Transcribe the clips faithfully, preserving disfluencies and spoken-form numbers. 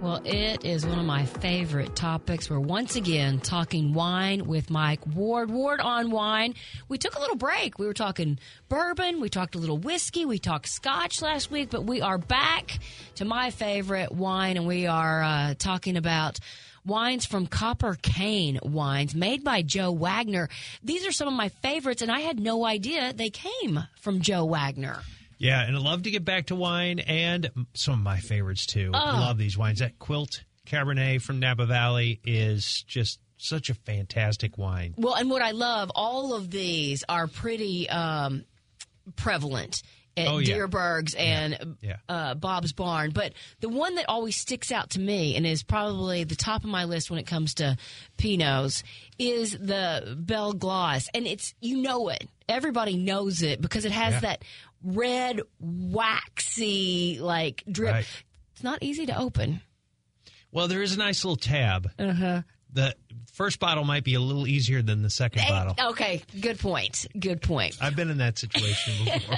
Well, it is one of my favorite topics. We're once again talking wine with Mike Ward, Ward on Wine. We took a little break. We were talking bourbon. We talked a little whiskey. We talked scotch last week, but we are back to my favorite wine, and we are uh, talking about wines from Copper Cane Wines made by Joe Wagner. These are some of my favorites, and I had no idea they came from Joe Wagner. Yeah, and I love to get back to wine and some of my favorites, too. Oh. I love these wines. That Quilt Cabernet from Napa Valley is just such a fantastic wine. Well, and what I love, all of these are pretty um, prevalent at oh, yeah. Deerberg's and yeah. Yeah. Uh, Bob's Barn. But the one that always sticks out to me and is probably the top of my list when it comes to Pinots is the Belle Glos. And it's you know it. Everybody knows it because it has yeah. that red, waxy, like, drip. Right. It's not easy to open. Well, there is a nice little tab. Uh-huh. The first bottle might be a little easier than the second hey, bottle. Okay, good point. Good point. I've been in that situation before.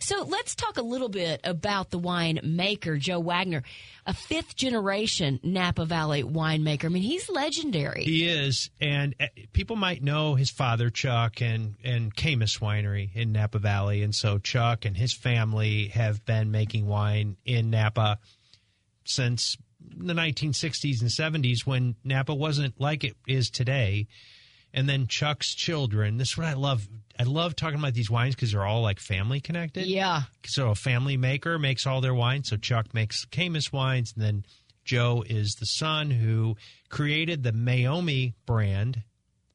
So let's talk a little bit about the winemaker, Joe Wagner, a fifth-generation Napa Valley winemaker. I mean, he's legendary. He is, and people might know his father, Chuck, and, and Caymus Winery in Napa Valley. And so Chuck and his family have been making wine in Napa since the nineteen sixties and seventies when Napa wasn't like it is today. And then Chuck's children. This is what I love. I love talking about these wines because they're all like family connected. Yeah. So a family maker makes all their wines. So Chuck makes Caymus wines. And then Joe is the son who created the Meiomi brand,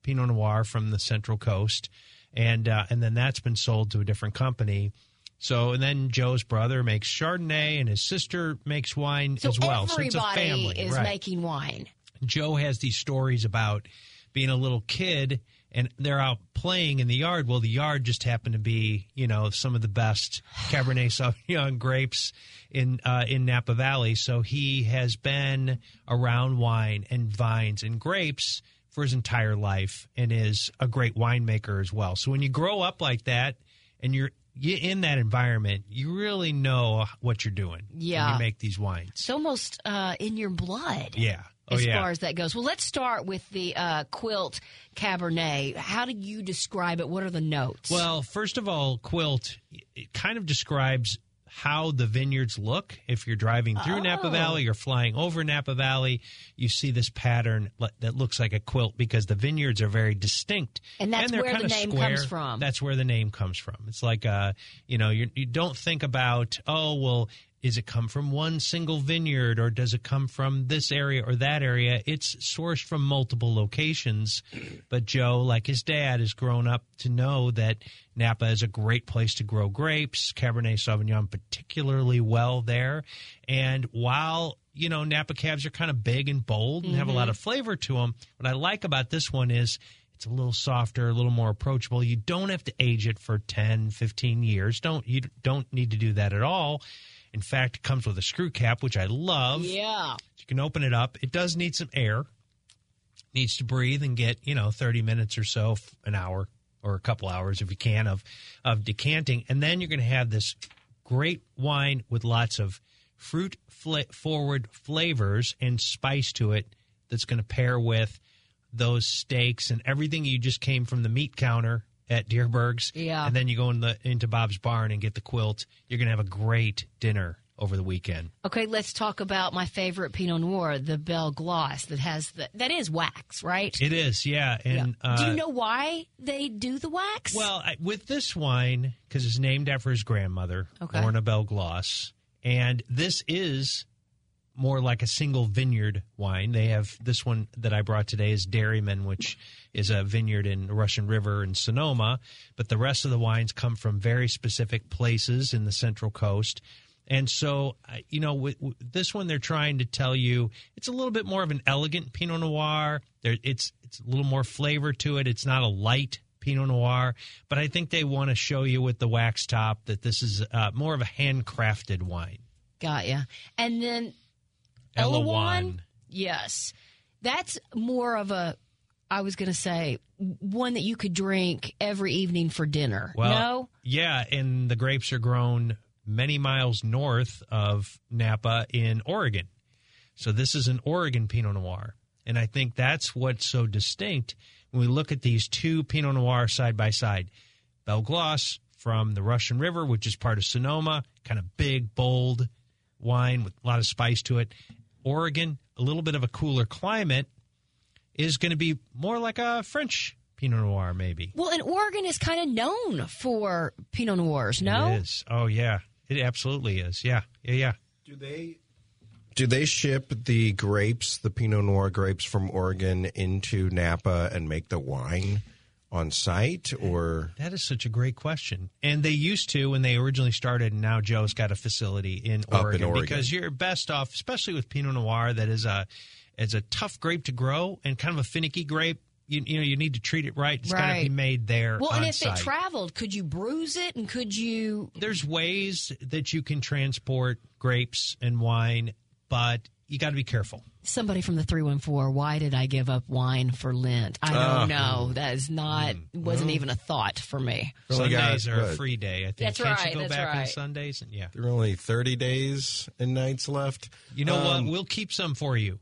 Pinot Noir from the Central Coast. And, uh, and then that's been sold to a different company. So, and then Joe's brother makes Chardonnay, and his sister makes wine so as well. So it's a family. Everybody is right. making wine. Joe has these stories about being a little kid, and they're out playing in the yard. Well, the yard just happened to be, you know, some of the best Cabernet Sauvignon grapes in uh, in Napa Valley. So he has been around wine and vines and grapes for his entire life and is a great winemaker as well. So when you grow up like that and you're in that environment, you really know what you're doing yeah. when you make these wines. It's almost uh, in your blood. Yeah. Oh, as yeah. far as that goes. Well, let's start with the uh, Quilt Cabernet. How do you describe it? What are the notes? Well, first of all, Quilt, it kind of describes how the vineyards look. If you're driving through oh. Napa Valley or flying over Napa Valley, you see this pattern that looks like a quilt because the vineyards are very distinct. And that's and where the name square. comes from. That's where the name comes from. It's like, uh, you know, you you don't think about, oh, well, is it come from one single vineyard or does it come from this area or that area? It's sourced from multiple locations. But Joe, like his dad, has grown up to know that Napa is a great place to grow grapes, Cabernet Sauvignon particularly well there. And while, you know, Napa cabs are kind of big and bold and mm-hmm. have a lot of flavor to them, what I like about this one is it's a little softer, a little more approachable. You don't have to age it for ten, fifteen years. Don't, you don't need to do that at all. In fact, it comes with a screw cap, which I love. Yeah. You can open it up. It does need some air. It needs to breathe and get, you know, thirty minutes or so, an hour or a couple hours if you can of, of decanting. And then you're going to have this great wine with lots of fruit-forward fl- flavors and spice to it that's going to pair with those steaks and everything you just came from the meat counter at Deerberg's, yeah. and then you go in the, into Bob's Barn and get the quilt. You're going to have a great dinner over the weekend. Okay, let's talk about my favorite Pinot Noir, the Belle Glos, that has the, that is wax, right? It is, yeah. And yeah. Uh, do you know why they do the wax? Well, I, with this wine, because it's named after his grandmother, okay. Lorna Belle Glos, and this is more like a single vineyard wine. They have this one that I brought today is Dairyman, which is a vineyard in the Russian River in Sonoma. But the rest of the wines come from very specific places in the Central Coast. And so, you know, with, with this one, they're trying to tell you it's a little bit more of an elegant Pinot Noir. There, it's it's a little more flavor to it. It's not a light Pinot Noir, but I think they want to show you with the wax top that this is uh, more of a handcrafted wine. Got ya. And then L one, yes. That's more of a, I was going to say, one that you could drink every evening for dinner. Well, no? Yeah, and the grapes are grown many miles north of Napa in Oregon. So this is an Oregon Pinot Noir. And I think that's what's so distinct when we look at these two Pinot Noirs side by side. Belle Glos from the Russian River, which is part of Sonoma, kind of big, bold wine with a lot of spice to it. Oregon, a little bit of a cooler climate, is going to be more like a French Pinot Noir, maybe. Well, and Oregon is kind of known for Pinot Noirs, no? It is. Oh, yeah. It absolutely is. Yeah. Yeah, yeah. Do they... Do they ship the grapes, the Pinot Noir grapes from Oregon into Napa and make the wine on site? Or that is such a great question. And they used to when they originally started, and now Joe's got a facility in Oregon, in Oregon. Because you're best off, especially with Pinot Noir, that is a it's a tough grape to grow and kind of a finicky grape. You, you know, you need to treat it right. It's right. got to be made there. Well, and if site. It traveled, could you bruise it and could you? There's ways that you can transport grapes and wine. But you got to be careful. Somebody from the three one four, why did I give up wine for Lent? I don't uh, know. That is not, wasn't no. even a thought for me. Sundays guys, are a free day, I think. That's Can't right. Can't you go that's back right. on Sundays? And, yeah. There are only thirty days and nights left. You know um, what? We'll keep some for you.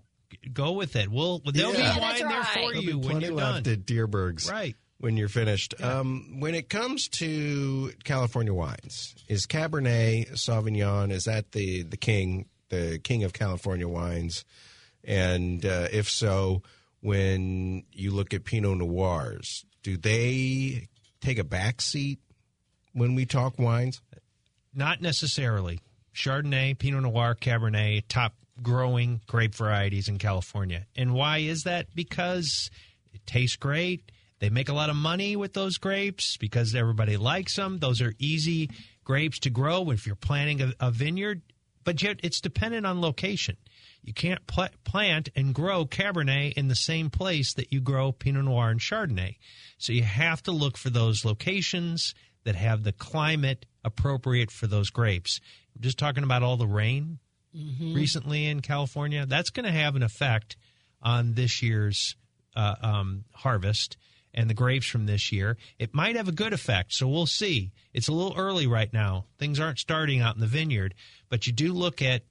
Go with it. We'll, there'll yeah, be wine right. there for there'll you when you're left done. At Dierberg's right. when you're finished. Yeah. Um, when it comes to California wines, is Cabernet Sauvignon, is that the, the king? The king of California wines, and uh, if so, when you look at Pinot Noirs, do they take a backseat when we talk wines? Not necessarily. Chardonnay, Pinot Noir, Cabernet, top growing grape varieties in California. And why is that? Because it tastes great. They make a lot of money with those grapes because everybody likes them. Those are easy grapes to grow. If you're planting a, a vineyard, but yet it's dependent on location. You can't pl- plant and grow Cabernet in the same place that you grow Pinot Noir and Chardonnay. So you have to look for those locations that have the climate appropriate for those grapes. I'm just talking about all the rain mm-hmm. recently in California. That's going to have an effect on this year's uh, um, harvest and the grapes from this year. It might have a good effect, so we'll see. It's a little early right now. Things aren't starting out in the vineyard. But you do look at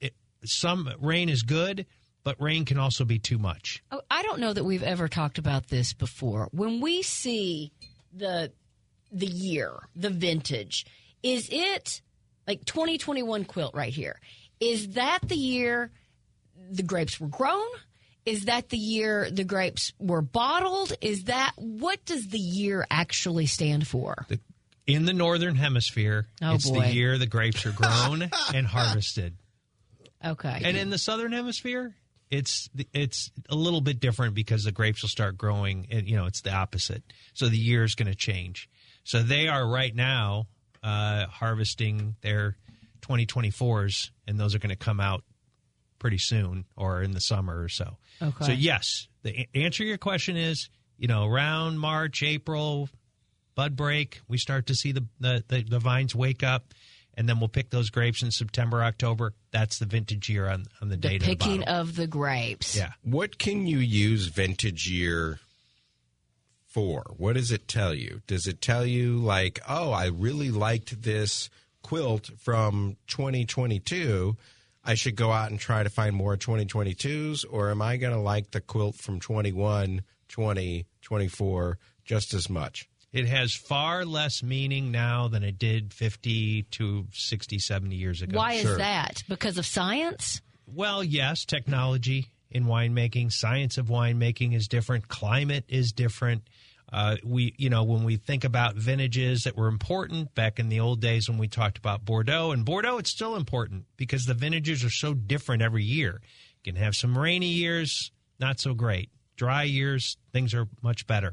it, some rain is good, but rain can also be too much. Oh, I don't know that we've ever talked about this before. When we see the the year, the vintage, is it like twenty twenty-one Quilt right here? Is that the year the grapes were grown? Is that the year the grapes were bottled? Is that what does the year actually stand for? The- In the northern hemisphere, oh, it's boy. the year the grapes are grown and harvested. Okay. And in the southern hemisphere, it's it's a little bit different because the grapes will start growing, and you know it's the opposite. So the year is going to change. So they are right now uh, harvesting their twenty twenty-fours, and those are going to come out pretty soon or in the summer or so. Okay. So yes, the answer to your question is you know around March, April. Bud break, we start to see the, the, the, the vines wake up, and then we'll pick those grapes in September, October. That's the vintage year on, on the date of the bottle. The picking of the grapes. Yeah. What can you use vintage year for? What does it tell you? Does it tell you, like, oh, I really liked this Quilt from twenty twenty-two. I should go out and try to find more twenty twenty-twos, or am I going to like the Quilt from twenty-one, twenty, twenty-four just as much? It has far less meaning now than it did fifty to sixty, seventy years ago. Why sure. is that? Because of science? Well, yes, technology in winemaking, science of winemaking is different. Climate is different. Uh, we, you know, when we think about vintages that were important back in the old days when we talked about Bordeaux, and Bordeaux, it's still important because the vintages are so different every year. You can have some rainy years, not so great. Dry years, things are much better.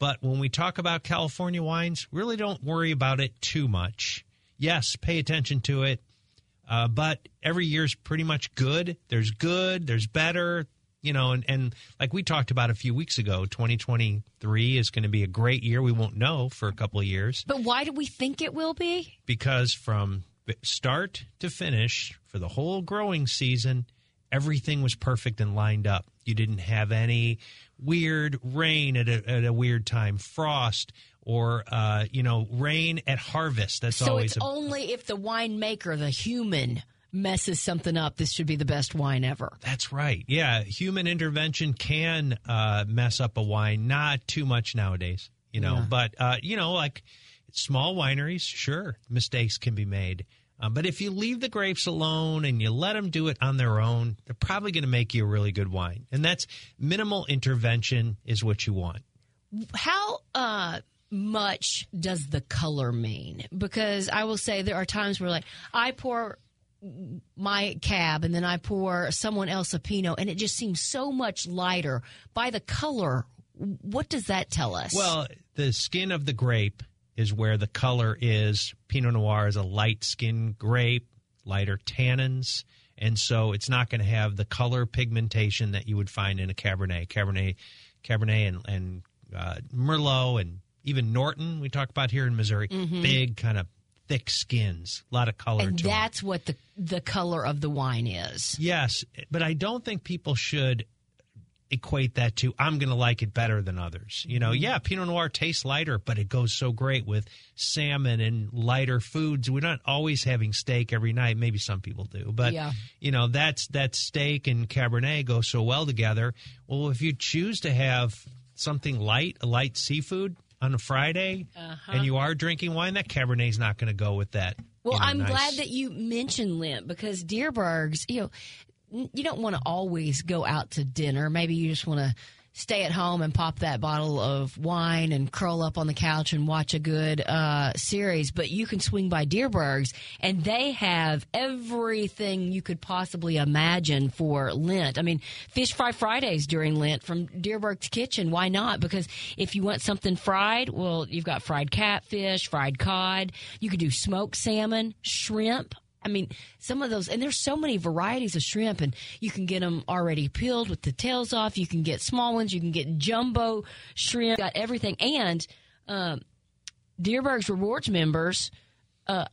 But when we talk about California wines, really don't worry about it too much. Yes, pay attention to it, uh, but every year is pretty much good. There's good, there's better, you know, and, and like we talked about a few weeks ago, twenty twenty-three is going to be a great year. We won't know for a couple of years. But why do we think it will be? Because from start to finish, for the whole growing season, everything was perfect and lined up. You didn't have any weird rain at a, at a weird time, frost, or, uh, you know, rain at harvest. That's so always. So it's a, only if the winemaker, the human, messes something up, this should be the best wine ever. That's right. Yeah, human intervention can uh, mess up a wine. Not too much nowadays, you know. Yeah. But, uh, you know, like small wineries, sure, mistakes can be made. Um, but if you leave the grapes alone and you let them do it on their own, they're probably going to make you a really good wine. And that's minimal intervention is what you want. How uh, much does the color mean? Because I will say there are times where, like, I pour my cab and then I pour someone else a Pinot, and it just seems so much lighter. By the color, what does that tell us? Well, the skin of the grape is where the color is. Pinot Noir is a light-skinned grape, lighter tannins, and so it's not going to have the color pigmentation that you would find in a Cabernet. Cabernet Cabernet and, and uh, Merlot and even Norton, we talk about here in Missouri, mm-hmm. big kind of thick skins, a lot of color and to that's them. What the, the color of the wine is. Yes, but I don't think people should equate that to, I'm going to like it better than others. You know, yeah, Pinot Noir tastes lighter, but it goes so great with salmon and lighter foods. We're not always having steak every night. Maybe some people do. But, yeah. you know, that's that steak and Cabernet go so well together. Well, if you choose to have something light, a light seafood on a Friday, uh-huh. and you are drinking wine, that Cabernet's not going to go with that. Well, you know, I'm nice. glad that you mentioned Lent, because Dierbergs, you know, you don't want to always go out to dinner. Maybe you just want to stay at home and pop that bottle of wine and curl up on the couch and watch a good uh, series. But you can swing by Dierbergs, and they have everything you could possibly imagine for Lent. I mean, Fish Fry Fridays during Lent from Dierberg's Kitchen. Why not? Because if you want something fried, well, you've got fried catfish, fried cod. You could do smoked salmon, shrimp. I mean, some of those, and there's so many varieties of shrimp, and you can get them already peeled with the tails off. You can get small ones. You can get jumbo shrimp. Got everything. And um, Dierberg's Rewards members uh,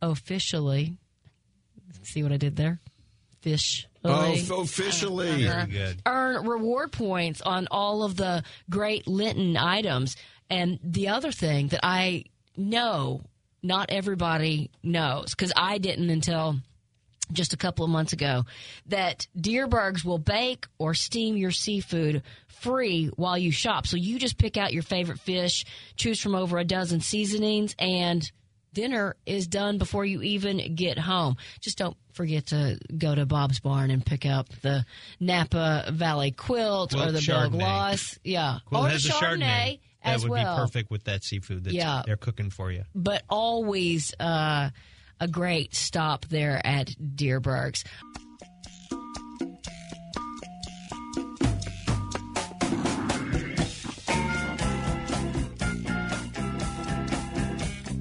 officially, see what I did there? Fish. Oh, officially. Uh, good. Earn reward points on all of the great Lenten items. And the other thing that I know not everybody knows, because I didn't until just a couple of months ago, that Dierbergs will bake or steam your seafood free while you shop. So you just pick out your favorite fish, choose from over a dozen seasonings, and dinner is done before you even get home. Just don't forget to go to Bob's Barn and pick up the Napa Valley Quilt, Quilt or the Belle Glos. Yeah. Quilt or has the Chardonnay. Chardonnay. That would well. be perfect with that seafood that yeah. they're cooking for you. But always uh, a great stop there at Dierbergs.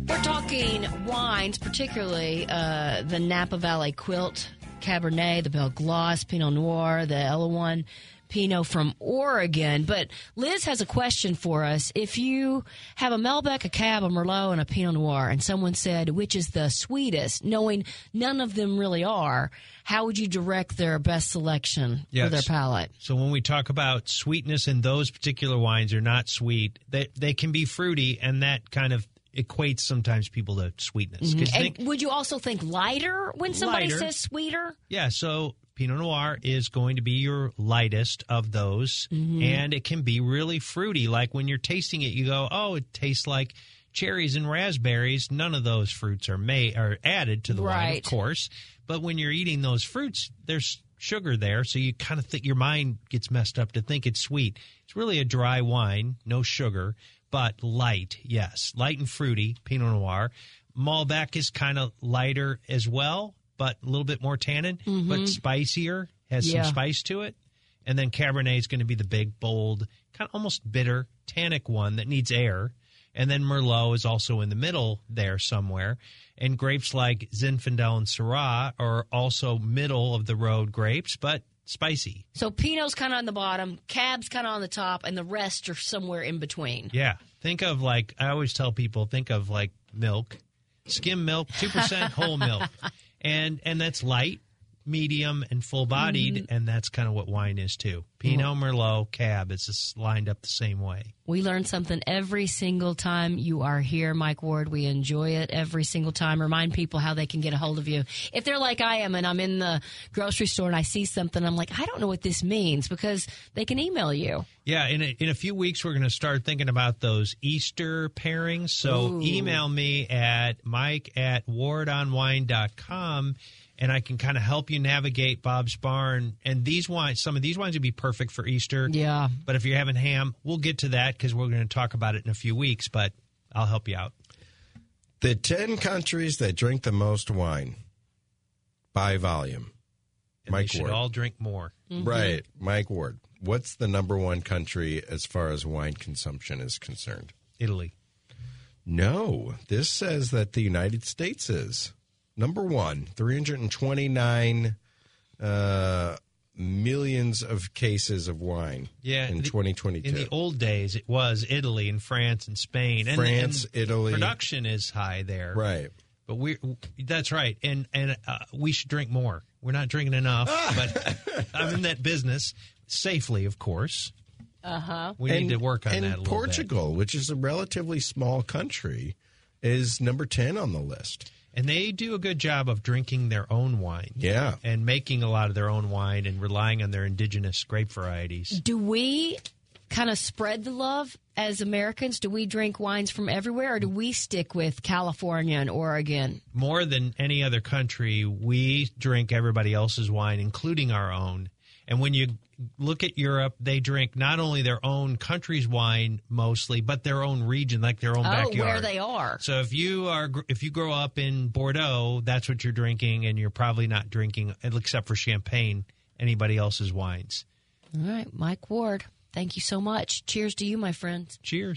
We're talking wines, particularly uh, the Napa Valley Quilt Cabernet, the Belle Glos, Pinot Noir, the L one. Pinot from Oregon. But Liz has a question for us. If you have a Malbec, a Cab, a Merlot, and a Pinot Noir, and someone said, which is the sweetest, knowing none of them really are, how would you direct their best selection yes. for their palate? So when we talk about sweetness in those particular wines are not sweet, they, they can be fruity, and that kind of equates sometimes people to sweetness. Mm-hmm. And think, would you also think lighter when somebody lighter. says sweeter? Yeah, so Pinot Noir is going to be your lightest of those, mm-hmm. and it can be really fruity. Like when you're tasting it, you go, oh, it tastes like cherries and raspberries. None of those fruits are made, are added to the right. wine, of course. But when you're eating those fruits, there's sugar there, so you kind of think your mind gets messed up to think it's sweet. It's really a dry wine, no sugar, but light, yes. Light and fruity, Pinot Noir. Malbec is kind of lighter as well, but a little bit more tannin, mm-hmm. but spicier, has yeah. some spice to it. And then Cabernet is going to be the big, bold, kind of almost bitter, tannic one that needs air. And then Merlot is also in the middle there somewhere. And grapes like Zinfandel and Syrah are also middle-of-the-road grapes, but spicy. So Pinot's kind of on the bottom, Cab's kind of on the top, and the rest are somewhere in between. Yeah. Think of like, I always tell people, think of like milk, skim milk, two percent whole milk. And and that's light, medium, and full-bodied, mm-hmm. and that's kind of what wine is, too. Pinot, mm-hmm. Merlot, Cab, it's just lined up the same way. We learn something every single time you are here, Mike Ward. We enjoy it every single time. Remind people how they can get a hold of you. If they're like I am and I'm in the grocery store and I see something, I'm like, I don't know what this means, because they can email you. Yeah, in a, in a few weeks, we're going to start thinking about those Easter pairings. So Ooh. email me at mike at ward on wine dot com. And I can kind of help you navigate Bob's Barn. And these wines, some of these wines would be perfect for Easter. Yeah. But if you're having ham, we'll get to that because we're going to talk about it in a few weeks. But I'll help you out. The ten countries that drink the most wine by volume. And Mike they Ward. Should all drink more. Mm-hmm. Right. Mike Ward. What's the number one country as far as wine consumption is concerned? Italy. No. This says that the United States is. Number one, three hundred twenty-nine uh, millions of cases of wine yeah, in the, twenty twenty-two. In the old days, it was Italy and France and Spain. And, France, and Italy. Production is high there. Right. But we that's right. And, and uh, we should drink more. We're not drinking enough, but I'm in that business safely, of course. Uh-huh. We and, need to work on that a little Portugal, bit. And Portugal, which is a relatively small country, is number ten on the list. And they do a good job of drinking their own wine. Yeah. And making a lot of their own wine and relying on their indigenous grape varieties. Do we kind of spread the love as Americans? Do we drink wines from everywhere, or do we stick with California and Oregon? More than any other country, we drink everybody else's wine, including our own. And when you look at Europe, they drink not only their own country's wine mostly, but their own region, like their own oh, backyard. Oh, where they are. So if you are, if you grow up in Bordeaux, that's what you're drinking, and you're probably not drinking, except for champagne, anybody else's wines. All right, Mike Ward, thank you so much. Cheers to you, my friend. Cheers.